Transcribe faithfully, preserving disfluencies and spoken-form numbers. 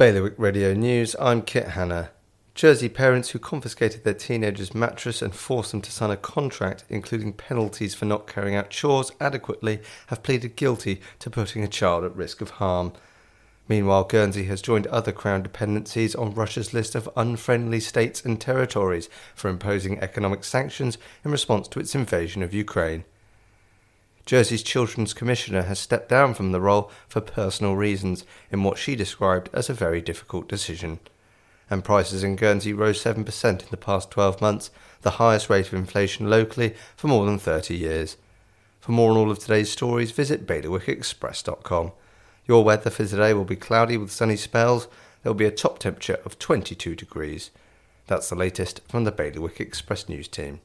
Bailiwick Radio News, I'm Kit Hannah. Jersey parents who confiscated their teenager's mattress and forced them to sign a contract, including penalties for not carrying out chores adequately, have pleaded guilty to putting a child at risk of harm. Meanwhile, Guernsey has joined other Crown dependencies on Russia's list of unfriendly states and territories for imposing economic sanctions in response to its invasion of Ukraine. Jersey's Children's Commissioner has stepped down from the role for personal reasons in what she described as a very difficult decision. And prices in Guernsey rose seven percent in the past twelve months, the highest rate of inflation locally for more than thirty years. For more on all of today's stories, visit bailiwick express dot com. Your weather for today will be cloudy with sunny spells. There will be a top temperature of twenty-two degrees. That's the latest from the Bailiwick Express news team.